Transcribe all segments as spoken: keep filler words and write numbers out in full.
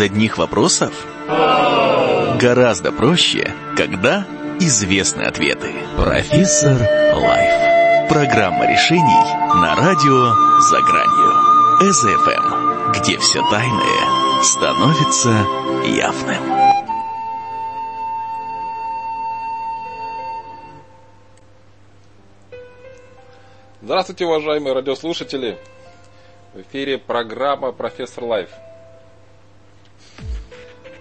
одних вопросов гораздо проще, когда известны ответы. Профессор Лайф. Программа решений на радио «За гранью». ЭЗФМ, где все тайное становится явным. Здравствуйте, уважаемые радиослушатели! В эфире программа «Профессор Лайф».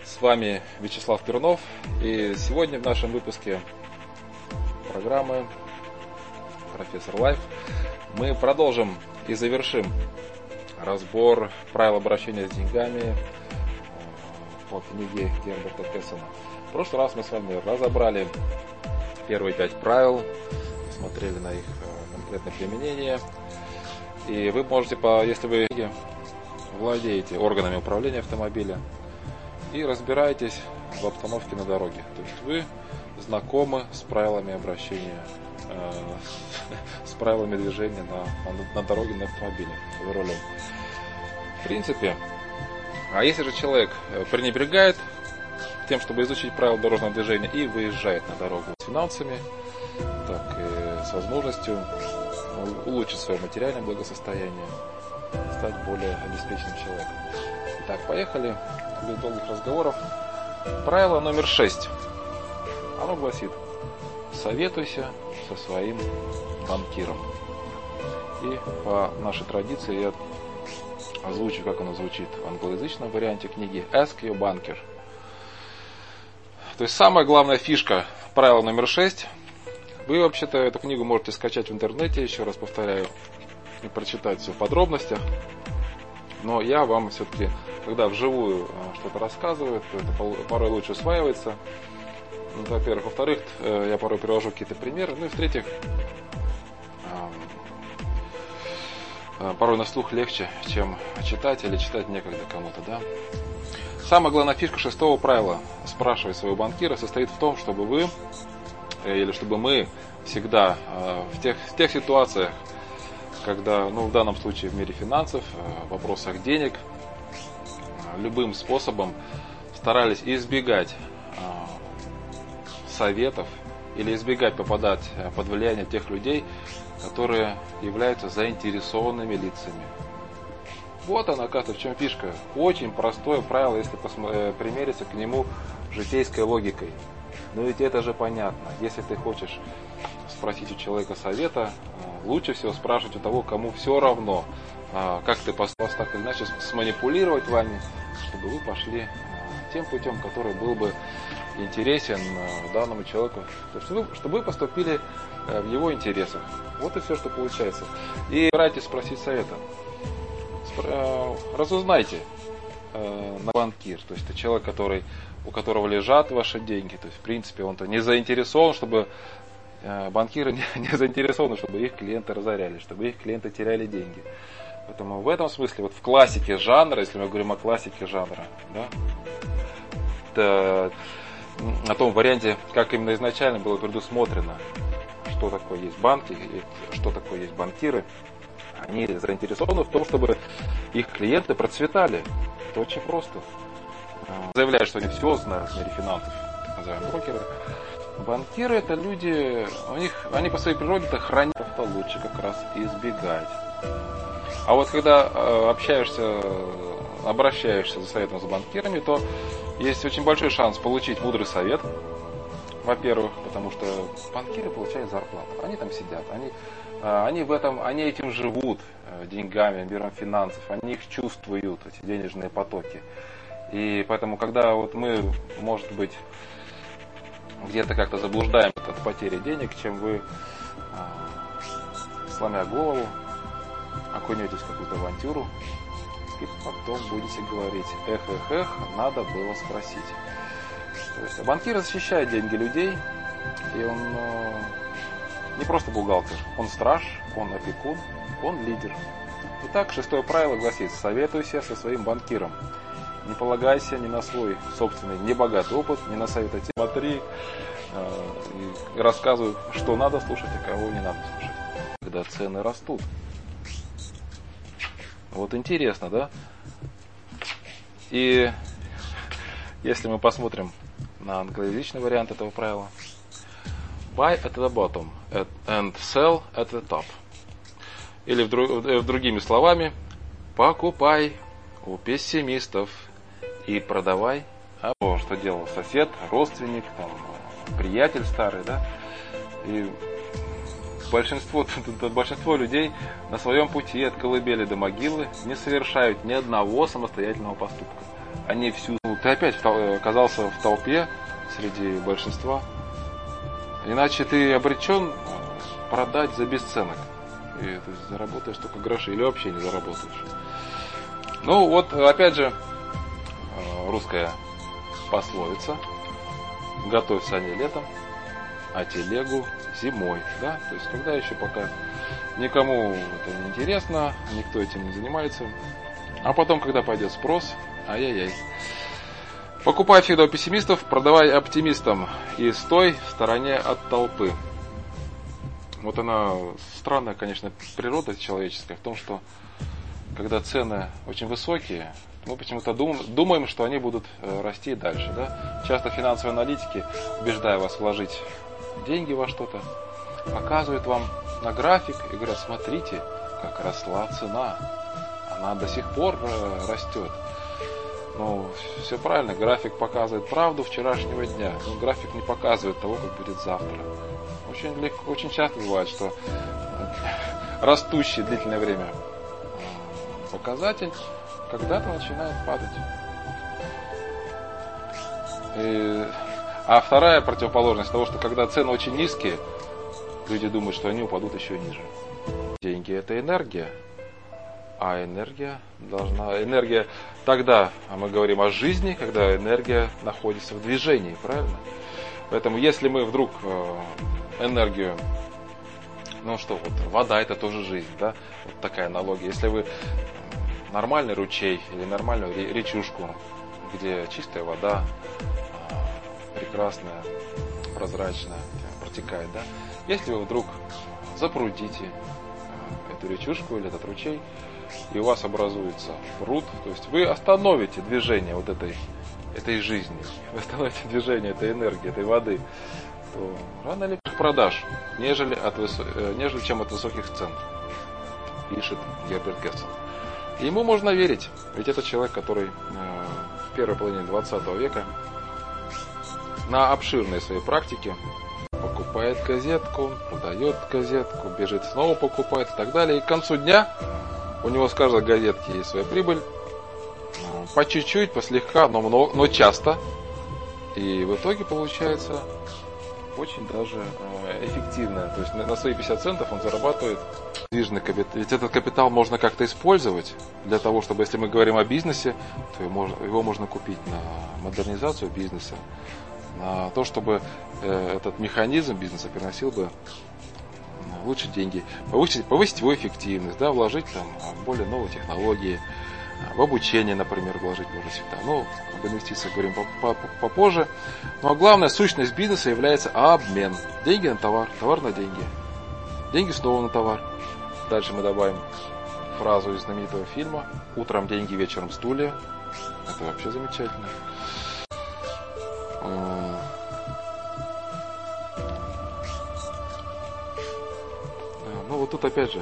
С вами Вячеслав Пернов. И сегодня в нашем выпуске программы «Профессор Лайф» мы продолжим и завершим разбор правил обращения с деньгами по книге Герберта Кессона. В прошлый раз мы с вами разобрали первые пять правил, смотрели на их конкретное применение. И вы можете, если вы владеете органами управления автомобиля и разбираетесь в обстановке на дороге, то есть вы знакомы с правилами обращения, э, с правилами движения на, на, на дороге, на автомобиле, за рулем. В принципе, а если же человек пренебрегает тем, чтобы изучить правила дорожного движения и выезжает на дорогу с финансами, так и с возможностью улучшить свое материальное благосостояние, стать более обеспеченным человеком. Итак, поехали, без долгих разговоров. Правило номер шесть. Оно гласит: советуйся со своим банкиром. И по нашей традиции я озвучу, как оно звучит в англоязычном варианте книги: Ask your banker. То есть самая главная фишка правила номер шесть. Вы вообще-то эту книгу можете скачать в интернете, еще раз повторяю, и прочитать все в подробностях. Но я вам все-таки, когда вживую что-то рассказываю, то это порой лучше усваивается. Ну, во-первых. Во-вторых, я порой привожу какие-то примеры. Ну и в-третьих, порой на слух легче, чем читать, или читать некогда кому-то, да? Самая главная фишка шестого правила «Спрашивай своего банкира» состоит в том, чтобы вы... или чтобы мы всегда э, в, тех, в тех ситуациях, когда, ну, в данном случае в мире финансов, э, в вопросах денег, э, любым способом старались избегать э, советов или избегать попадать э, под влияние тех людей, которые являются заинтересованными лицами. Вот она, оказывается, в чем фишка. Очень простое правило, если посмотри, примериться к нему житейской логикой. Но ведь это же понятно. Если ты хочешь спросить у человека совета, лучше всего спрашивать у того, кому все равно, как ты поступишь, так или иначе сманипулировать вами, чтобы вы пошли тем путем, который был бы интересен данному человеку, чтобы вы, чтобы вы поступили в его интересах. Вот и все, что получается. И старайтесь спросить совета. Разузнайте на банкир, то есть это человек, который, у которого лежат ваши деньги, то есть в принципе он-то не заинтересован, чтобы банкиры не, не заинтересованы, чтобы их клиенты разорялись, чтобы их клиенты теряли деньги. Поэтому в этом смысле, вот в классике жанра, если мы говорим о классике жанра, да, то, о том варианте, как именно изначально было предусмотрено, что такое есть банки, что такое есть банкиры, они заинтересованы в том, чтобы их клиенты процветали. Это очень просто. Заявляют, что они все знают в мире финансов, так называемые брокеры. Банкиры — это люди, у них, они по своей природе-то хранят, то лучше как раз избегать. А вот когда общаешься, обращаешься за советом с банкирами, то есть очень большой шанс получить мудрый совет. Во-первых, потому что банкиры получают зарплату. Они там сидят, они... Они, в этом, они этим живут, деньгами, миром финансов, они их чувствуют, эти денежные потоки. И поэтому, когда вот мы, может быть, где-то как-то заблуждаем от потери денег, чем вы, сломя голову, окунетесь в какую-то авантюру, и потом будете говорить: эх, эх, эх, надо было спросить. То есть банкир защищает деньги людей, и он... не просто бухгалтер, он страж, он опекун, он лидер. Итак, шестое правило гласит: советуйся со своим банкиром. Не полагайся ни на свой собственный небогатый опыт, ни на совет отец. Смотри э, и рассказывай, что надо слушать, а кого не надо слушать. Когда цены растут. Вот интересно, да? И если мы посмотрим на англоязычный вариант этого правила. Buy at the bottom and sell at the top. Или в друг, в, другими словами, покупай у пессимистов и продавай. А то, что делал сосед, родственник, там, приятель старый, да? И большинство, большинство людей на своем пути от колыбели до могилы не совершают ни одного самостоятельного поступка. Они всю... Ты опять оказался в толпе среди большинства. Иначе ты обречен продать за бесценок. И ты заработаешь только гроши или вообще не заработаешь. Ну вот, опять же, русская пословица. Готовь сани летом, а телегу зимой. Да? То есть, когда еще пока никому это не интересно, никто этим не занимается. А потом, когда пойдет спрос, ай-яй-яй. Покупай всегда у пессимистов, продавай оптимистам и стой в стороне от толпы. Вот она странная, конечно, природа человеческая в том, что когда цены очень высокие, мы почему-то думаем, что они будут расти дальше. Да? Часто финансовые аналитики, убеждая вас вложить деньги во что-то, показывают вам на график и говорят, смотрите, как росла цена. Она до сих пор растет. Ну, все правильно, график показывает правду вчерашнего дня, но график не показывает того, как будет завтра. Очень легко, очень часто бывает, что растущий длительное время показатель когда-то начинает падать. И... А вторая противоположность того, что когда цены очень низкие, люди думают, что они упадут еще ниже. Деньги – это энергия. А энергия должна... Энергия... Тогда мы говорим о жизни, когда энергия находится в движении, правильно? Поэтому если мы вдруг энергию... Ну что, вот вода – это тоже жизнь, да? Вот такая аналогия. Если вы нормальный ручей или нормальную речушку, где чистая вода, прекрасная, прозрачная, протекает, да? Если вы вдруг запрудите эту речушку или этот ручей, и у вас образуется пруд, то есть вы остановите движение вот этой, этой жизни, вы остановите движение этой энергии, этой воды, то рано или поздно продаж, нежели, от высо... нежели чем от высоких цен, пишет Герберт Кессон. И ему можно верить, ведь это человек, который в первой половине двадцатого века на обширной своей практике покупает газетку, продает газетку, бежит снова покупает и так далее. И к концу дня у него с каждой газетки есть своя прибыль. По чуть-чуть, по слегка, но, много, но часто. И в итоге получается очень даже эффективно. То есть на свои пятьдесят центов он зарабатывает движный капитал. Ведь этот капитал можно как-то использовать для того, чтобы, если мы говорим о бизнесе, то его можно купить на модернизацию бизнеса, на то, чтобы этот механизм бизнеса приносил бы лучше деньги, повысить, повысить его эффективность, да, вложить там в более новые технологии, в обучение, например, вложить можно всегда. Ну, об инвестициях говорим попозже. Но главная сущность бизнеса является обмен. Деньги на товар, товар на деньги. Деньги снова на товар. Дальше мы добавим фразу из знаменитого фильма «Утром деньги, вечером стулья». Это вообще замечательно. Ну вот тут опять же,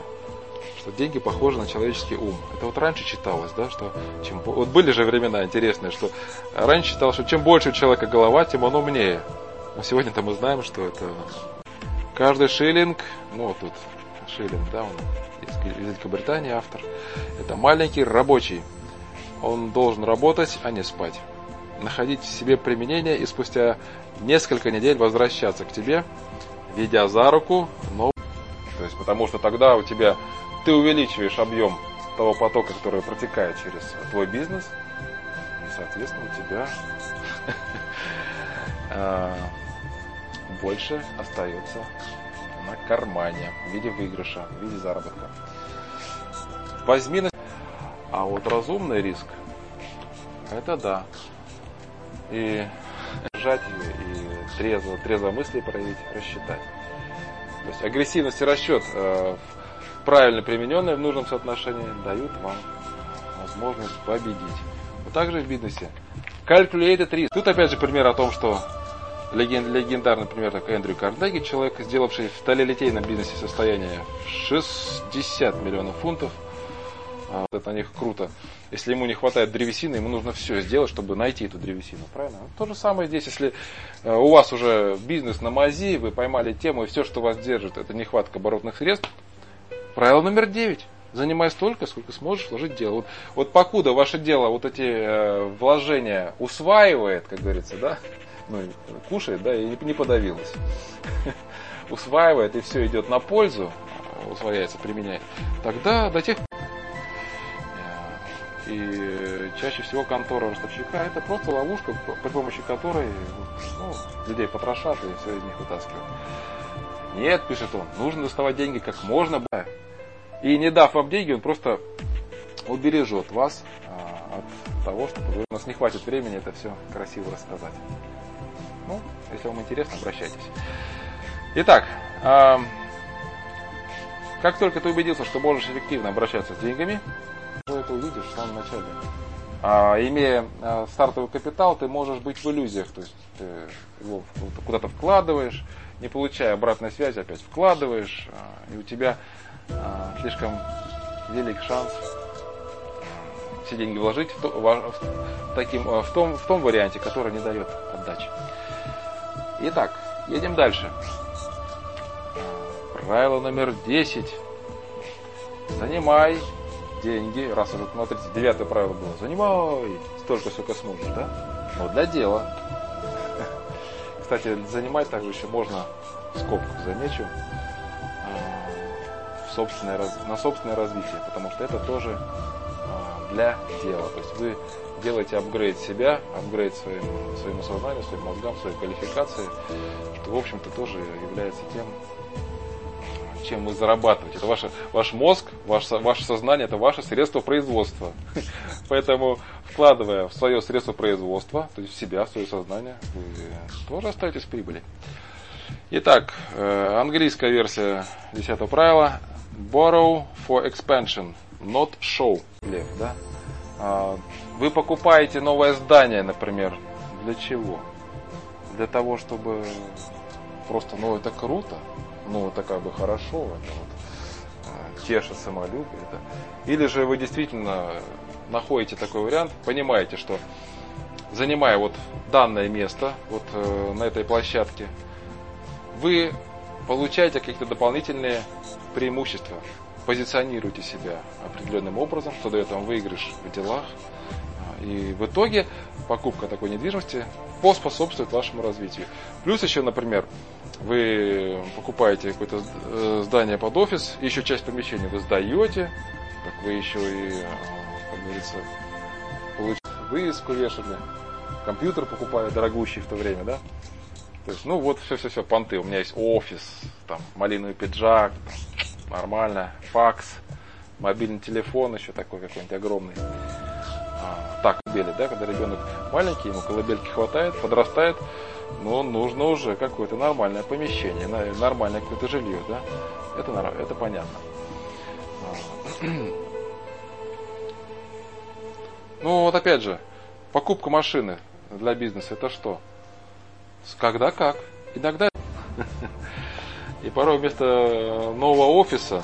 что деньги похожи на человеческий ум. Это вот раньше читалось, да, что чем... вот были же времена интересные, что раньше читалось, что чем больше у человека голова, тем он умнее. Но сегодня-то мы знаем, что это каждый шиллинг, ну вот тут шиллинг, да, он из Великобритании автор, это маленький рабочий. Он должен работать, а не спать. Находить в себе применение и спустя несколько недель возвращаться к тебе, ведя за руку, но... То есть, потому что тогда у тебя ты увеличиваешь объем того потока, который протекает через твой бизнес, и, соответственно, у тебя больше остается на кармане в виде выигрыша, в виде заработка. Возьми на... А вот разумный риск, это да. И держать ее, и трезво, трезво мысли проявить, рассчитать. То есть агрессивность и расчет, правильно примененные в нужном соотношении, дают вам возможность победить. но также и в бизнесе. Calculated risk. Тут опять же пример о том, что легендарный пример, как Эндрю Карнеги, человек, сделавший в сталелитейном бизнесе состояние шестьдесят миллионов фунтов. Это на них круто. Если ему не хватает древесины, ему нужно все сделать, чтобы найти эту древесину. Правильно? То же самое здесь. Если у вас уже бизнес на мази, вы поймали тему, и все, что вас держит, это нехватка оборотных средств. Правило номер девять. Занимай столько, сколько сможешь вложить в дело. Вот, вот покуда ваше дело вот эти э, вложения усваивает, как говорится, да, ну, кушает, да, и не, не подавилось. Усваивает, и все идет на пользу, усвояется, применяет. Тогда до тех пор. И чаще всего контора ростовщика — это просто ловушка, при помощи которой ну, людей потрошат и все из них вытаскивают. Нет, пишет он, нужно доставать деньги как можно быстрее. И не дав вам деньги, он просто убережет вас от того, что у нас не хватит времени это все красиво рассказать. Ну, если вам интересно, обращайтесь. Итак, как только ты убедился, что можешь эффективно обращаться с деньгами, ты это увидишь в самом начале. А, имея а, стартовый капитал, ты можешь быть в иллюзиях. То есть ты его куда-то вкладываешь, не получая обратной связи, опять вкладываешь, а, и у тебя а, слишком велик шанс все деньги вложить в, то, в, в, таким, в, том, в том варианте, который не дает отдачи. Итак, едем дальше. Правило номер десять. Занимай деньги, раз уже, смотрите, девятое правило было, занимай столько, сколько сможешь, да? Но для дела. Кстати, занимать также еще можно, в скобках замечу, в собственное, на собственное развитие, потому что это тоже для дела. То есть вы делаете апгрейд себя, апгрейд своим, своему сознанию, своим мозгам, своей квалификации, что, в общем-то, тоже является тем, чем вы зарабатываете. Это ваш, ваш мозг, ваш, ваше сознание, это ваше средство производства. Поэтому, вкладывая в свое средство производства, то есть в себя, в свое сознание, вы тоже остаетесь в прибыли. Итак, английская версия десятого правила. Borrow for expansion, not show. Да? Вы покупаете новое здание, например. Для чего? Для того, чтобы просто, ну, это круто. Ну, это как бы хорошо, это вот, тешит самолюбие. Это. Или же вы действительно находите такой вариант, понимаете, что занимая вот данное место, вот э, на этой площадке, вы получаете какие-то дополнительные преимущества, позиционируете себя определенным образом, что дает вам выигрыш в делах. И в итоге покупка такой недвижимости поспособствует вашему развитию. Плюс еще, например, вы покупаете какое-то здание под офис, еще часть помещения вы сдаете, так вы еще и, как говорится, получаете вывеску вешали, компьютер покупали дорогущий в то время, да? То есть, ну вот, все-все-все, понты. У меня есть офис, там, малиновый пиджак, там, нормально, факс, мобильный телефон еще такой какой-нибудь огромный. Так, колыбели, да, когда ребенок маленький, ему колыбельки хватает, подрастает, но нужно уже какое-то нормальное помещение, нормальное какое-то жилье, да, это, это понятно. Ну вот опять же, покупка машины для бизнеса — это что? Когда как, иногда. И порой вместо нового офиса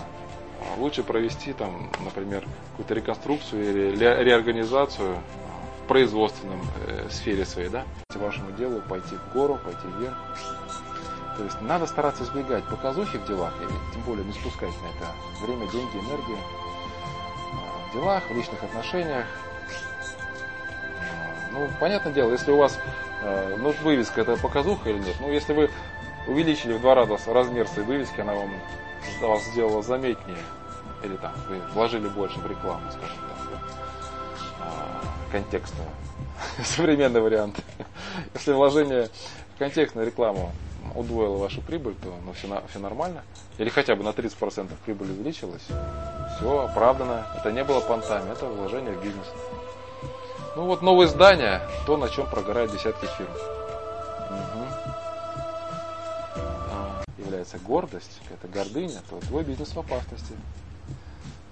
лучше провести там, например, какую-то реконструкцию или реорганизацию в производственном э, сфере своей, да? Вашему делу пойти в гору, пойти вверх. То есть надо стараться избегать показухи в делах, и тем более не спускать на это время, деньги, энергию. В делах, в личных отношениях. Ну, понятное дело, если у вас э, ну, вывеска — это показуха или нет, ну, если вы увеличили в два раза размер своей вывески, она вам вас сделала заметнее, или там вы вложили больше в рекламу, скажем так, да? а, контекстную, современный вариант. Если вложение в контекстную рекламу удвоило вашу прибыль, то ну, все, все нормально. Или хотя бы на тридцать процентов прибыль увеличилась, все оправдано, это не было понтами, это вложение в бизнес. Ну вот новые здания, то, на чем прогорают десятки фирм. Является гордость, это гордыня, то твой бизнес в опасности.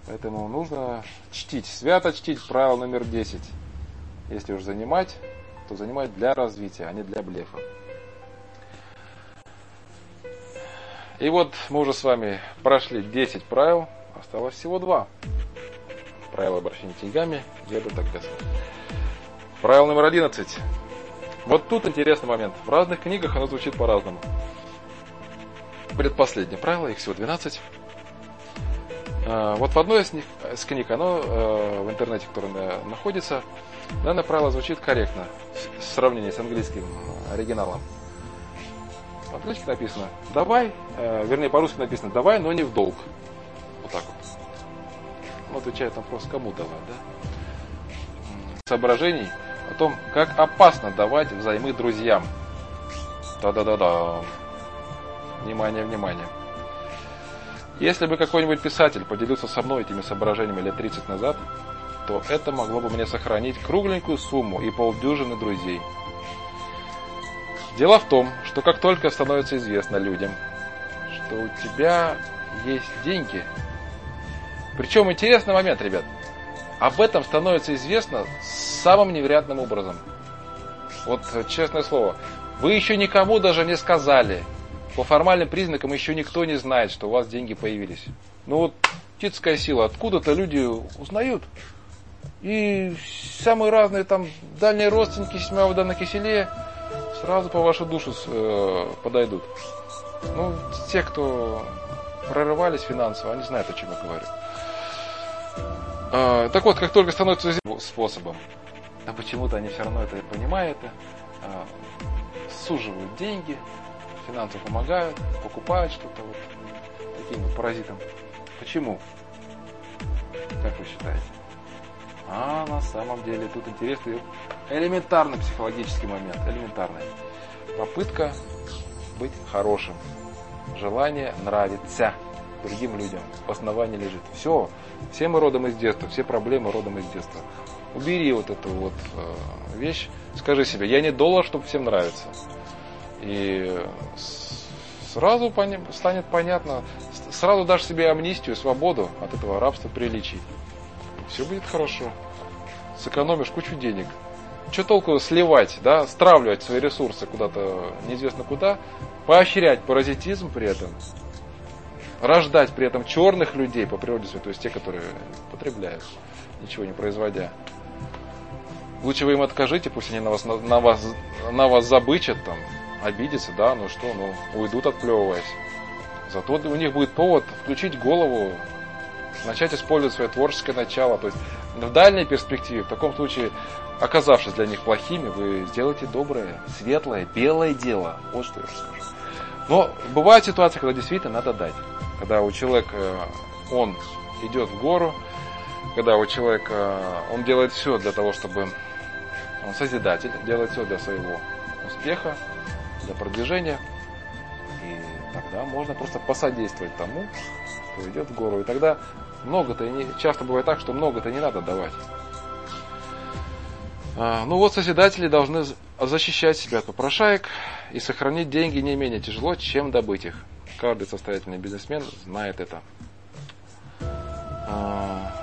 Поэтому нужно чтить, свято чтить правило номер десять. Если уж занимать, то занимать для развития, а не для блефа. И вот мы уже с вами прошли десять правил, осталось всего два. Правила обращения деньгами Герберта Кессона. Правило номер одиннадцать. Вот тут интересный момент. В разных книгах оно звучит по-разному. Предпоследнее правило, их всего двенадцать. Вот в одной из, них, из книг, оно в интернете, которое находится, данное правило звучит корректно в сравнении с английским оригиналом. По-английски написано «давай», вернее, по-русски написано «давай, но не в долг». Вот так вот. Он отвечает на вопрос, кому давать, да? Соображений о том, как опасно давать взаймы друзьям. Да-да-да-да. Внимание, внимание. Если бы какой-нибудь писатель поделился со мной этими соображениями лет тридцать назад, то это могло бы мне сохранить кругленькую сумму и полдюжины друзей. Дело в том, что как только становится известно людям, что у тебя есть деньги... Причем интересный момент, ребят. Об этом становится известно самым невероятным образом. Вот честное слово, вы еще никому даже не сказали. По формальным признакам еще никто не знает, что у вас деньги появились. Ну вот, птицкая сила, откуда-то люди узнают. И самые разные там дальние родственники, семья вода на киселе, сразу по вашу душу э, подойдут. Ну, те, кто прорывались финансово, они знают, о чем я говорю. Э, так вот, как только становится способом, а почему-то они все равно это понимают, э, суживают деньги, финансы помогают, покупают что-то вот таким вот паразитом. Почему? Как вы считаете? А на самом деле тут интересный элементарный психологический момент, элементарный. Попытка быть хорошим, желание нравиться другим людям, в основании лежит. Все, все мы родом из детства, все проблемы родом из детства. Убери вот эту вот э, вещь, скажи себе, я не доллар, чтобы всем нравиться. И сразу станет понятно, сразу дашь себе амнистию, свободу от этого рабства приличий. Все будет хорошо. Сэкономишь кучу денег. Что толку сливать, да, стравливать свои ресурсы куда-то неизвестно куда, поощрять паразитизм при этом, рождать при этом черных людей по природе своей, то есть те, которые потребляют, ничего не производя. Лучше вы им откажите, пусть они на вас, на, на вас, на вас забычат там. Обидятся, да, ну что, ну, уйдут, отплевываясь. Зато у них будет повод включить голову, начать использовать свое творческое начало. То есть в дальней перспективе, в таком случае, оказавшись для них плохими, вы сделаете доброе, светлое, белое дело. Вот что я скажу. Но бывают ситуации, когда действительно надо дать. Когда у человека он идет в гору, когда у человека он делает все для того, чтобы... Он созидатель, делает все для своего успеха, для продвижения, и тогда можно просто посодействовать тому, кто идет в гору. И тогда много-то, не, часто бывает так, что много-то не надо давать. А, ну вот созидатели должны защищать себя от попрошаек и сохранить деньги не менее тяжело, чем добыть их. Каждый состоятельный бизнесмен знает это. А...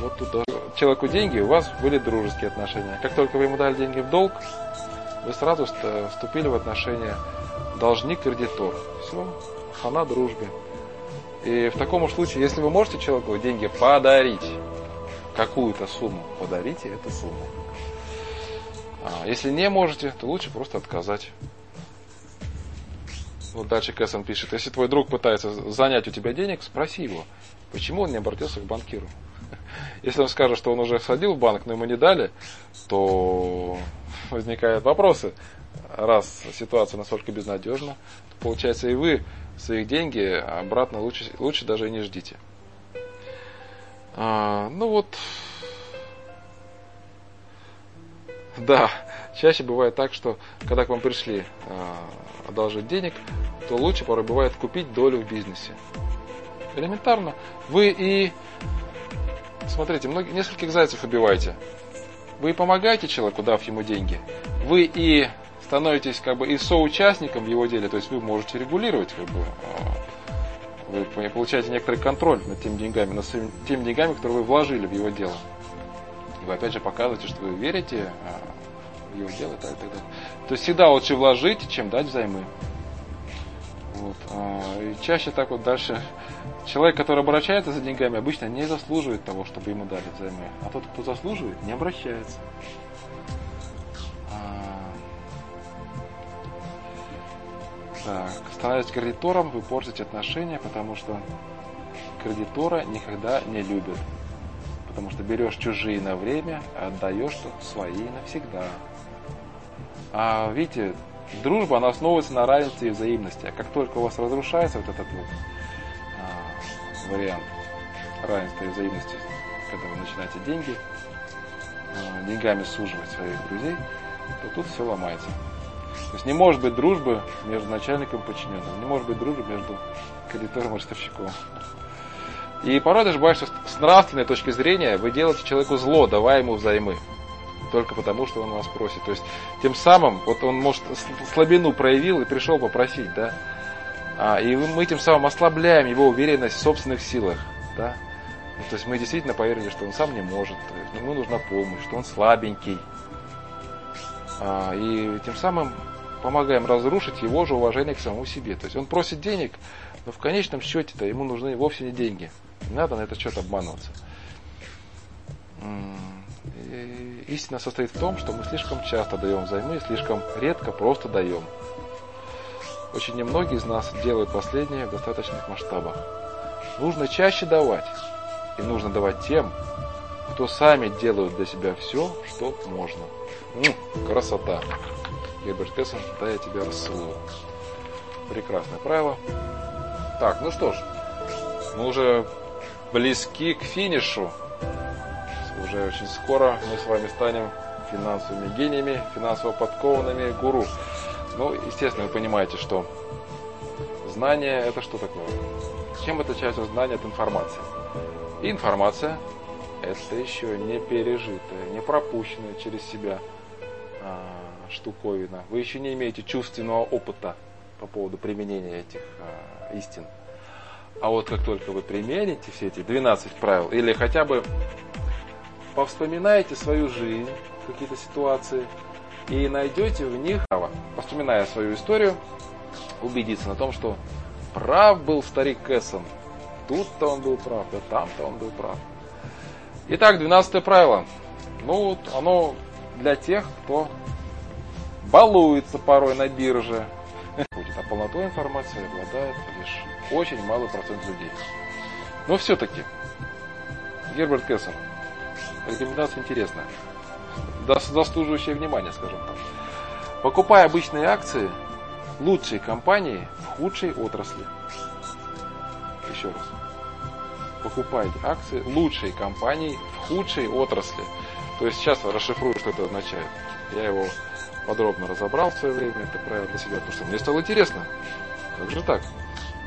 Ну, вот тут даже человеку деньги, у вас были дружеские отношения. Как только вы ему дали деньги в долг, вы сразу вступили в отношения должник-кредитор. Все, хана дружбе. И в таком уж случае, если вы можете человеку деньги подарить, какую-то сумму, подарите эту сумму. А если не можете, то лучше просто отказать. Вот дальше Кэссон пишет, если твой друг пытается занять у тебя денег, спроси его, почему он не обратился к банкиру. Если он скажет, что он уже сходил в банк, но ему не дали, то возникают вопросы. Раз ситуация настолько безнадежна, то получается и вы свои деньги обратно лучше, лучше даже и не ждите. А, ну вот. Да, чаще бывает так, что когда к вам пришли а, одолжить денег, то лучше порой бывает купить долю в бизнесе. Элементарно. Вы и... Смотрите, многие, нескольких зайцев убиваете. Вы помогаете человеку, дав ему деньги. Вы и становитесь как бы и соучастником в его деле, то есть вы можете регулировать как бы Вы получаете некоторый контроль над теми деньгами, над теми деньгами, которые вы вложили в его дело. И вы опять же показываете, что вы верите в его дело и так далее. То есть всегда лучше вложить, чем дать взаймы. Вот. И чаще так вот дальше. Человек, который обращается за деньгами, обычно не заслуживает того, чтобы ему дали взаймы. А тот, кто заслуживает, не обращается. Так, становясь кредитором, вы портите отношения, потому что кредитора никогда не любят. Потому что берешь чужие на время, а отдаешь свои навсегда. А видите, дружба, она основывается на равенстве и взаимности. А как только у вас разрушается вот этот вот а, вариант равенства и взаимности, когда вы начинаете деньги, а, деньгами суживать своих друзей, то тут все ломается. То есть не может быть дружбы между начальником и подчиненным, не может быть дружбы между кредитором и ростовщиком. И порой даже бывает, что с нравственной точки зрения вы делаете человеку зло, давая ему взаймы, только потому, что он вас просит. То есть тем самым, вот он, может, слабину проявил и пришел попросить, да. А, и мы тем самым ослабляем его уверенность в собственных силах, да. Ну, то есть мы действительно поверили, что он сам не может, ему нужна помощь, что он слабенький. А, и тем самым помогаем разрушить его же уважение к самому себе. То есть он просит денег, но в конечном счете-то ему нужны вовсе не деньги. Не надо на этот счет обманываться. И истина состоит в том, что мы слишком часто даем взаймы, слишком редко просто даем. Очень немногие из нас делают последнее в достаточных масштабах. Нужно чаще давать. И нужно давать тем, кто сами делают для себя все, что можно. М-м, красота! Герберт Кессон, да, я тебя расцелую. Прекрасное правило. Так, ну что ж, мы уже близки к финишу. Уже очень скоро мы с вами станем финансовыми гениями, финансово подкованными гуру. Ну, естественно, вы понимаете, что знание — это что такое? Чем отличается знание от информации? И информация — это еще не пережитая, не пропущенная через себя а, штуковина. Вы еще не имеете чувственного опыта по поводу применения этих а, истин. А вот как только вы примените все эти двенадцать правил, или хотя бы повспоминаете свою жизнь, какие-то ситуации, и найдете в них право. Вспоминая свою историю, убедиться на том, что прав был старик Кессон. Тут-то он был прав, да там-то он был прав. Итак, двенадцатое правило. Ну, оно для тех, кто балуется порой на бирже. Будет, а полнотой информации обладает лишь очень малый процент людей. Но все-таки Герберт Кессон — рекомендация интересная, заслуживающая внимания, скажем так. Покупая обычные акции лучшей компании в худшей отрасли. Еще раз. Покупайте акции лучшей компании в худшей отрасли. То есть сейчас я расшифрую, что это означает. Я его подробно разобрал в свое время, это правило для себя, потому что мне стало интересно. Как же так?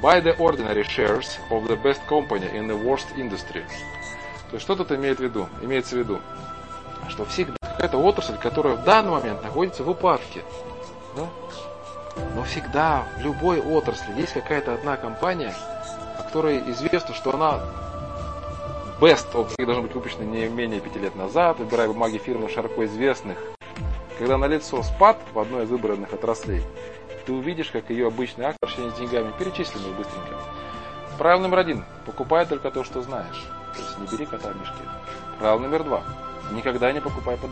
Buy the ordinary shares of the best company in the worst industry. То есть что тут имеет в виду? Имеется в виду, что всегда какая-то отрасль, которая в данный момент находится в упадке, да? Но всегда в любой отрасли есть какая-то одна компания, о которой известно, что она best of, должна быть выпущена не менее пяти лет назад, выбирая бумаги фирмы широко известных. Когда налицо спад в одной из выбранных отраслей, ты увидишь, как ее обычные акции, обращение с деньгами, перечисленные быстренько. Правило номер один. Покупай только то, что знаешь. То есть не бери кота в мешке. Правило номер два. Никогда не покупай под